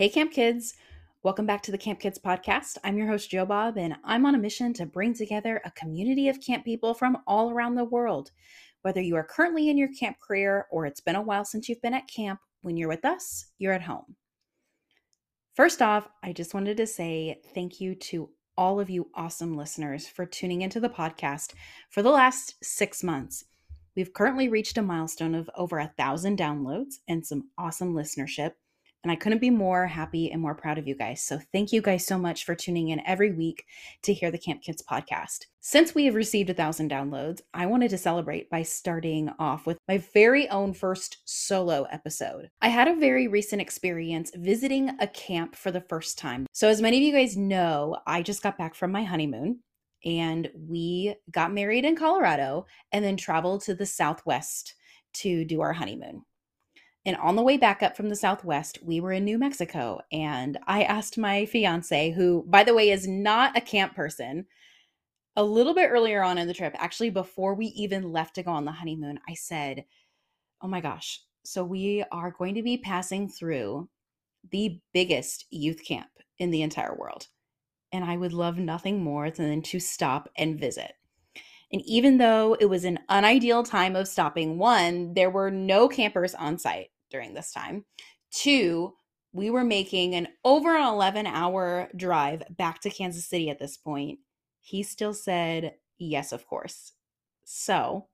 Hey Camp Kids! Welcome back to the Camp Kids Podcast. I'm your host Joe Bob, and I'm on a mission to bring together a community of camp people from all around the world. Whether you are currently in your camp career or it's been a while since you've been at camp, when you're with us, you're at home. First off, I just wanted to say thank you to all of you awesome listeners for tuning into the podcast for the last 6 months. We've currently reached a milestone of over 1,000 downloads and some awesome listenership. And I couldn't be more happy and more proud of you guys. So thank you guys so much for tuning in every week to hear the Camp Kids Podcast. Since we have received 1,000 downloads, I wanted to celebrate by starting off with my very own first solo episode. I had a very recent experience visiting a camp for the first time. So as many of you guys know, I just got back from my honeymoon and we got married in Colorado and then traveled to the Southwest to do our honeymoon. And on the way back up from the Southwest, we were in New Mexico, and I asked my fiance, who, by the way, is not a camp person, a little bit earlier on in the trip, actually before we even left to go on the honeymoon, I said, oh my gosh, so we are going to be passing through the biggest youth camp in the entire world, and I would love nothing more than to stop and visit. And even though it was an unideal time of stopping, one, there were no campers on site during this time. Two, we were making an over an 11-hour drive back to Kansas City at this point. He still said, yes, of course. So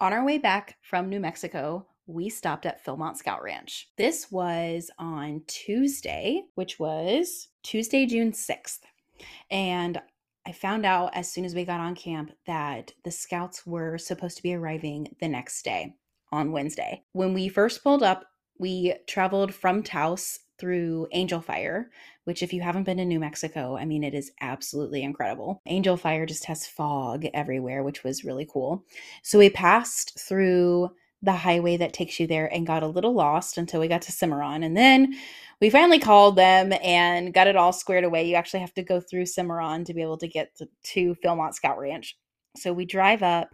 on our way back from New Mexico, we stopped at Philmont Scout Ranch. This was on Tuesday, which was Tuesday, June 6th. And I found out as soon as we got on camp that the scouts were supposed to be arriving the next day on Wednesday. When we first pulled up, we traveled from Taos through Angel Fire, which if you haven't been to New Mexico, I mean, it is absolutely incredible. Angel Fire just has fog everywhere, which was really cool. So we passed through the highway that takes you there and got a little lost until we got to Cimarron. And then we finally called them and got it all squared away. You actually have to go through Cimarron to be able to get to Philmont Scout Ranch. So we drive up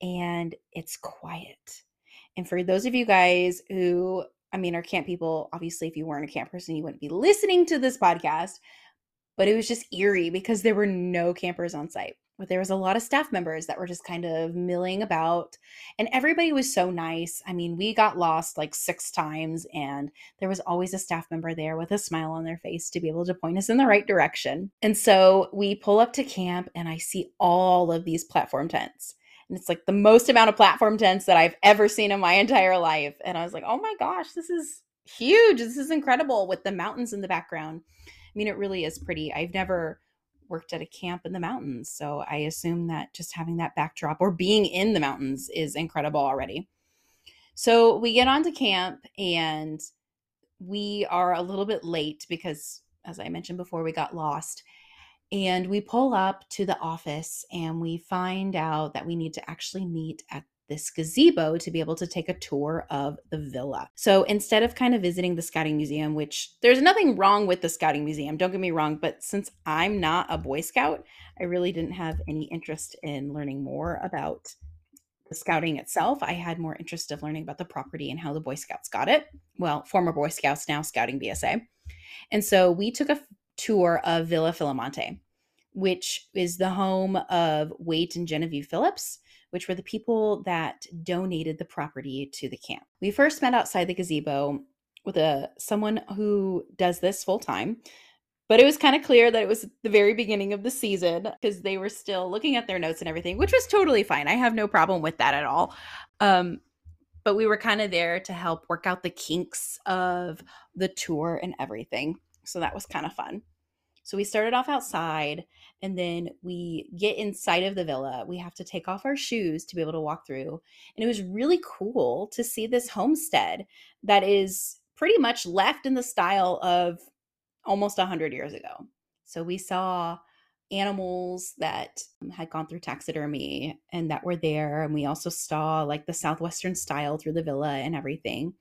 and it's quiet. And for those of you guys who, are camp people, obviously if you weren't a camp person, you wouldn't be listening to this podcast, but it was just eerie because there were no campers on site. But there was a lot of staff members that were just kind of milling about, and everybody was so nice. I mean, we got lost like 6 times, and there was always a staff member there with a smile on their face to be able to point us in the right direction. And so we pull up to camp, and I see all of these platform tents. And it's like the most amount of platform tents that I've ever seen in my entire life. And I was like, oh my gosh, this is huge. This is incredible with the mountains in the background. I mean, it really is pretty. I've never worked at a camp in the mountains. So I assume that just having that backdrop or being in the mountains is incredible already. So we get onto camp and we are a little bit late because, as I mentioned before, we got lost. And we pull up to the office and we find out that we need to actually meet at this gazebo to be able to take a tour of the villa. So instead of kind of visiting the Scouting Museum, which there's nothing wrong with the Scouting Museum, don't get me wrong, but since I'm not a Boy Scout, I really didn't have any interest in learning more about the Scouting itself. I had more interest of learning about the property and how the Boy Scouts got it. Well, former Boy Scouts, now Scouting BSA. And so we took a tour of Villa Philmonte, which is the home of Waite and Genevieve Phillips, which were the people that donated the property to the camp. We first met outside the gazebo with someone who does this full time, but it was kind of clear that it was the very beginning of the season because they were still looking at their notes and everything, which was totally fine. I have no problem with that at all. But we were kind of there to help work out the kinks of the tour and everything. So that was kind of fun. So we started off outside and then we get inside of the villa. We have to take off our shoes to be able to walk through. And it was really cool to see this homestead that is pretty much left in the style of almost 100 years ago. So we saw animals that had gone through taxidermy and that were there. And we also saw like the Southwestern style through the villa and everything.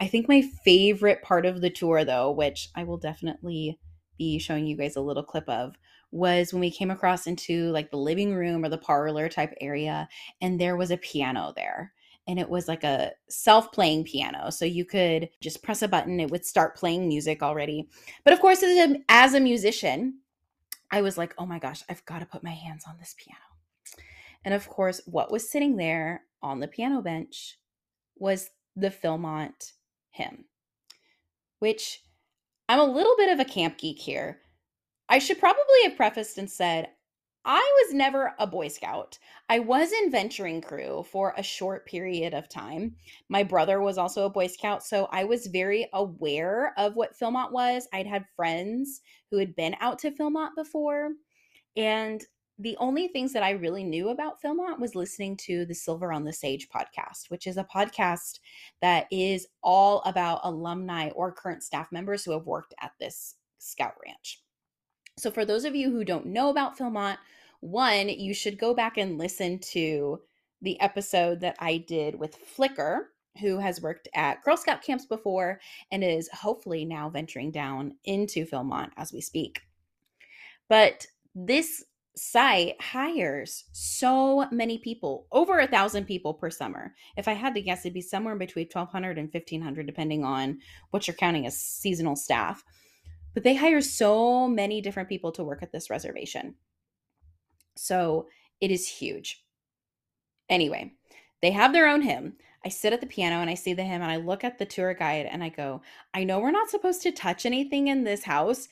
I think my favorite part of the tour though, which I will definitely be showing you guys a little clip of, was when we came across into like the living room or the parlor type area, and there was a piano there. and it was like a self-playing piano. So you could just press a button, it would start playing music already. But of course, as a musician, I was like, oh my gosh, I've got to put my hands on this piano. And of course, what was sitting there on the piano bench was the Philmont hymn, which I'm a little bit of a camp geek here. I should probably have prefaced and said, I was never a Boy Scout. I was in Venturing Crew for a short period of time. My brother was also a Boy Scout, so I was very aware of what Philmont was. I'd had friends who had been out to Philmont before, and the only things that I really knew about Philmont was listening to the Silver on the Sage podcast, which is a podcast that is all about alumni or current staff members who have worked at this scout ranch. So for those of you who don't know about Philmont, one, you should go back and listen to the episode that I did with Flicker, who has worked at Girl Scout camps before and is hopefully now venturing down into Philmont as we speak. But this site hires so many people, over 1,000 people per summer. If I had to guess, it'd be somewhere between 1,200 and 1,500, depending on what you're counting as seasonal staff. But they hire so many different people to work at this reservation. So it is huge. Anyway, they have their own hymn. I sit at the piano and I see the hymn and I look at the tour guide and I go, I know we're not supposed to touch anything in this house,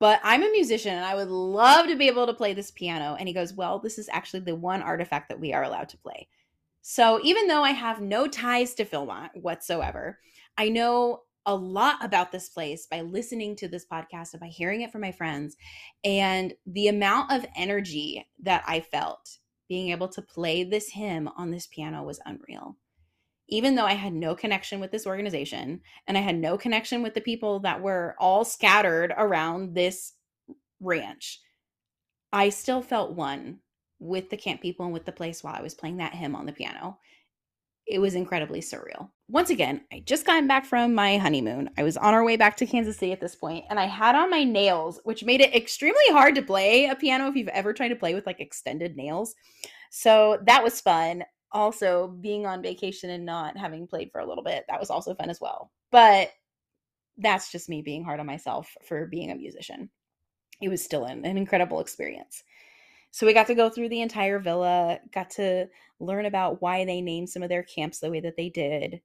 but I'm a musician and I would love to be able to play this piano. And he goes, well, this is actually the one artifact that we are allowed to play. So even though I have no ties to Philmont whatsoever, I know a lot about this place by listening to this podcast and by hearing it from my friends. And the amount of energy that I felt being able to play this hymn on this piano was unreal. Even though I had no connection with this organization and I had no connection with the people that were all scattered around this ranch, I still felt one with the camp people and with the place while I was playing that hymn on the piano. It was incredibly surreal. Once again, I just got back from my honeymoon. I was on our way back to Kansas City at this point, and I had on my nails, which made it extremely hard to play a piano if you've ever tried to play with like extended nails. So that was fun. Also, being on vacation and not having played for a little bit, that was also fun as well. But that's just me being hard on myself for being a musician. It was still an incredible experience. So we got to go through the entire villa, got to learn about why they named some of their camps the way that they did.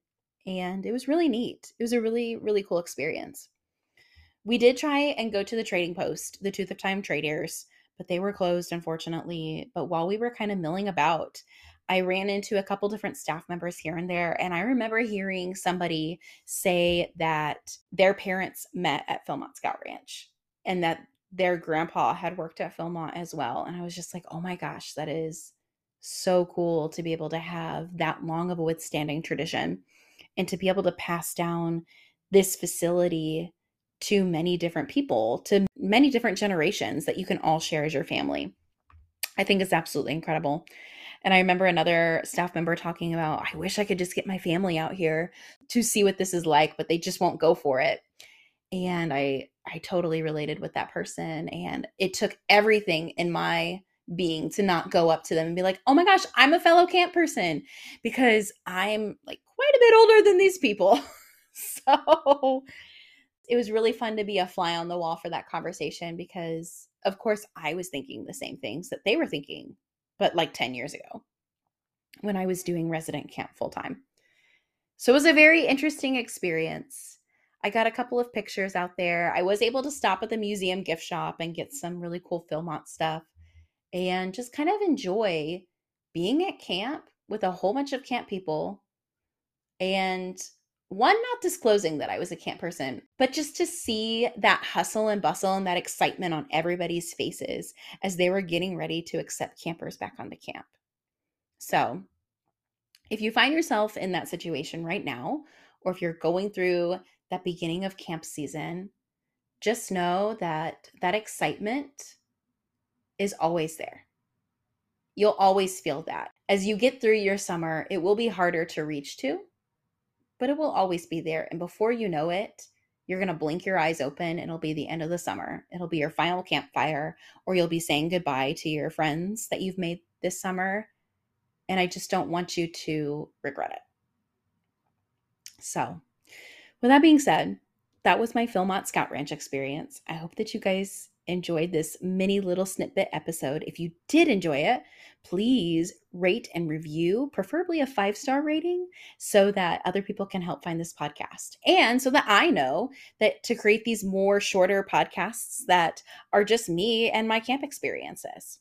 And it was really neat. It was a really, really cool experience. We did try and go to the trading post, the Tooth of Time Traders, but they were closed, unfortunately. But while we were kind of milling about, I ran into a couple different staff members here and there, and I remember hearing somebody say that their parents met at Philmont Scout Ranch and that their grandpa had worked at Philmont as well. And I was just like, oh my gosh, that is so cool to be able to have that long of a withstanding tradition and to be able to pass down this facility to many different people, to many different generations that you can all share as your family. I think it's absolutely incredible. And I remember another staff member talking about, I wish I could just get my family out here to see what this is like, but they just won't go for it. And I totally related with that person. And it took everything in my being to not go up to them and be like, oh my gosh, I'm a fellow camp person, because I'm like quite a bit older than these people. So it was really fun to be a fly on the wall for that conversation, because of course I was thinking the same things that they were thinking, but like 10 years ago when I was doing resident camp full time. So it was a very interesting experience. I got a couple of pictures out there. I was able to stop at the museum gift shop and get some really cool Philmont stuff and just kind of enjoy being at camp with a whole bunch of camp people. And one, not disclosing that I was a camp person, but just to see that hustle and bustle and that excitement on everybody's faces as they were getting ready to accept campers back on the camp. So if you find yourself in that situation right now, or if you're going through that beginning of camp season, just know that that excitement is always there. You'll always feel that. As you get through your summer, it will be harder to reach to, but it will always be there. And before you know it, you're going to blink your eyes open. It'll be the end of the summer. It'll be your final campfire, or you'll be saying goodbye to your friends that you've made this summer. and I just don't want you to regret it. So with that being said, that was my Philmont Scout Ranch experience. I hope that you guys enjoyed this mini little snippet episode. If you did enjoy it, please rate and review, preferably a 5-star rating, so that other people can help find this podcast. And so that I know that to create these more shorter podcasts that are just me and my camp experiences.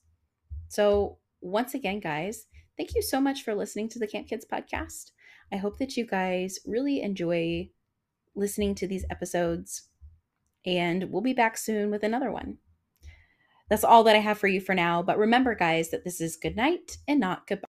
So once again, guys, thank you so much for listening to the Camp Kids podcast. I hope that you guys really enjoy listening to these episodes. And we'll be back soon with another one. That's all that I have for you for now. But remember, guys, that this is good night and not goodbye.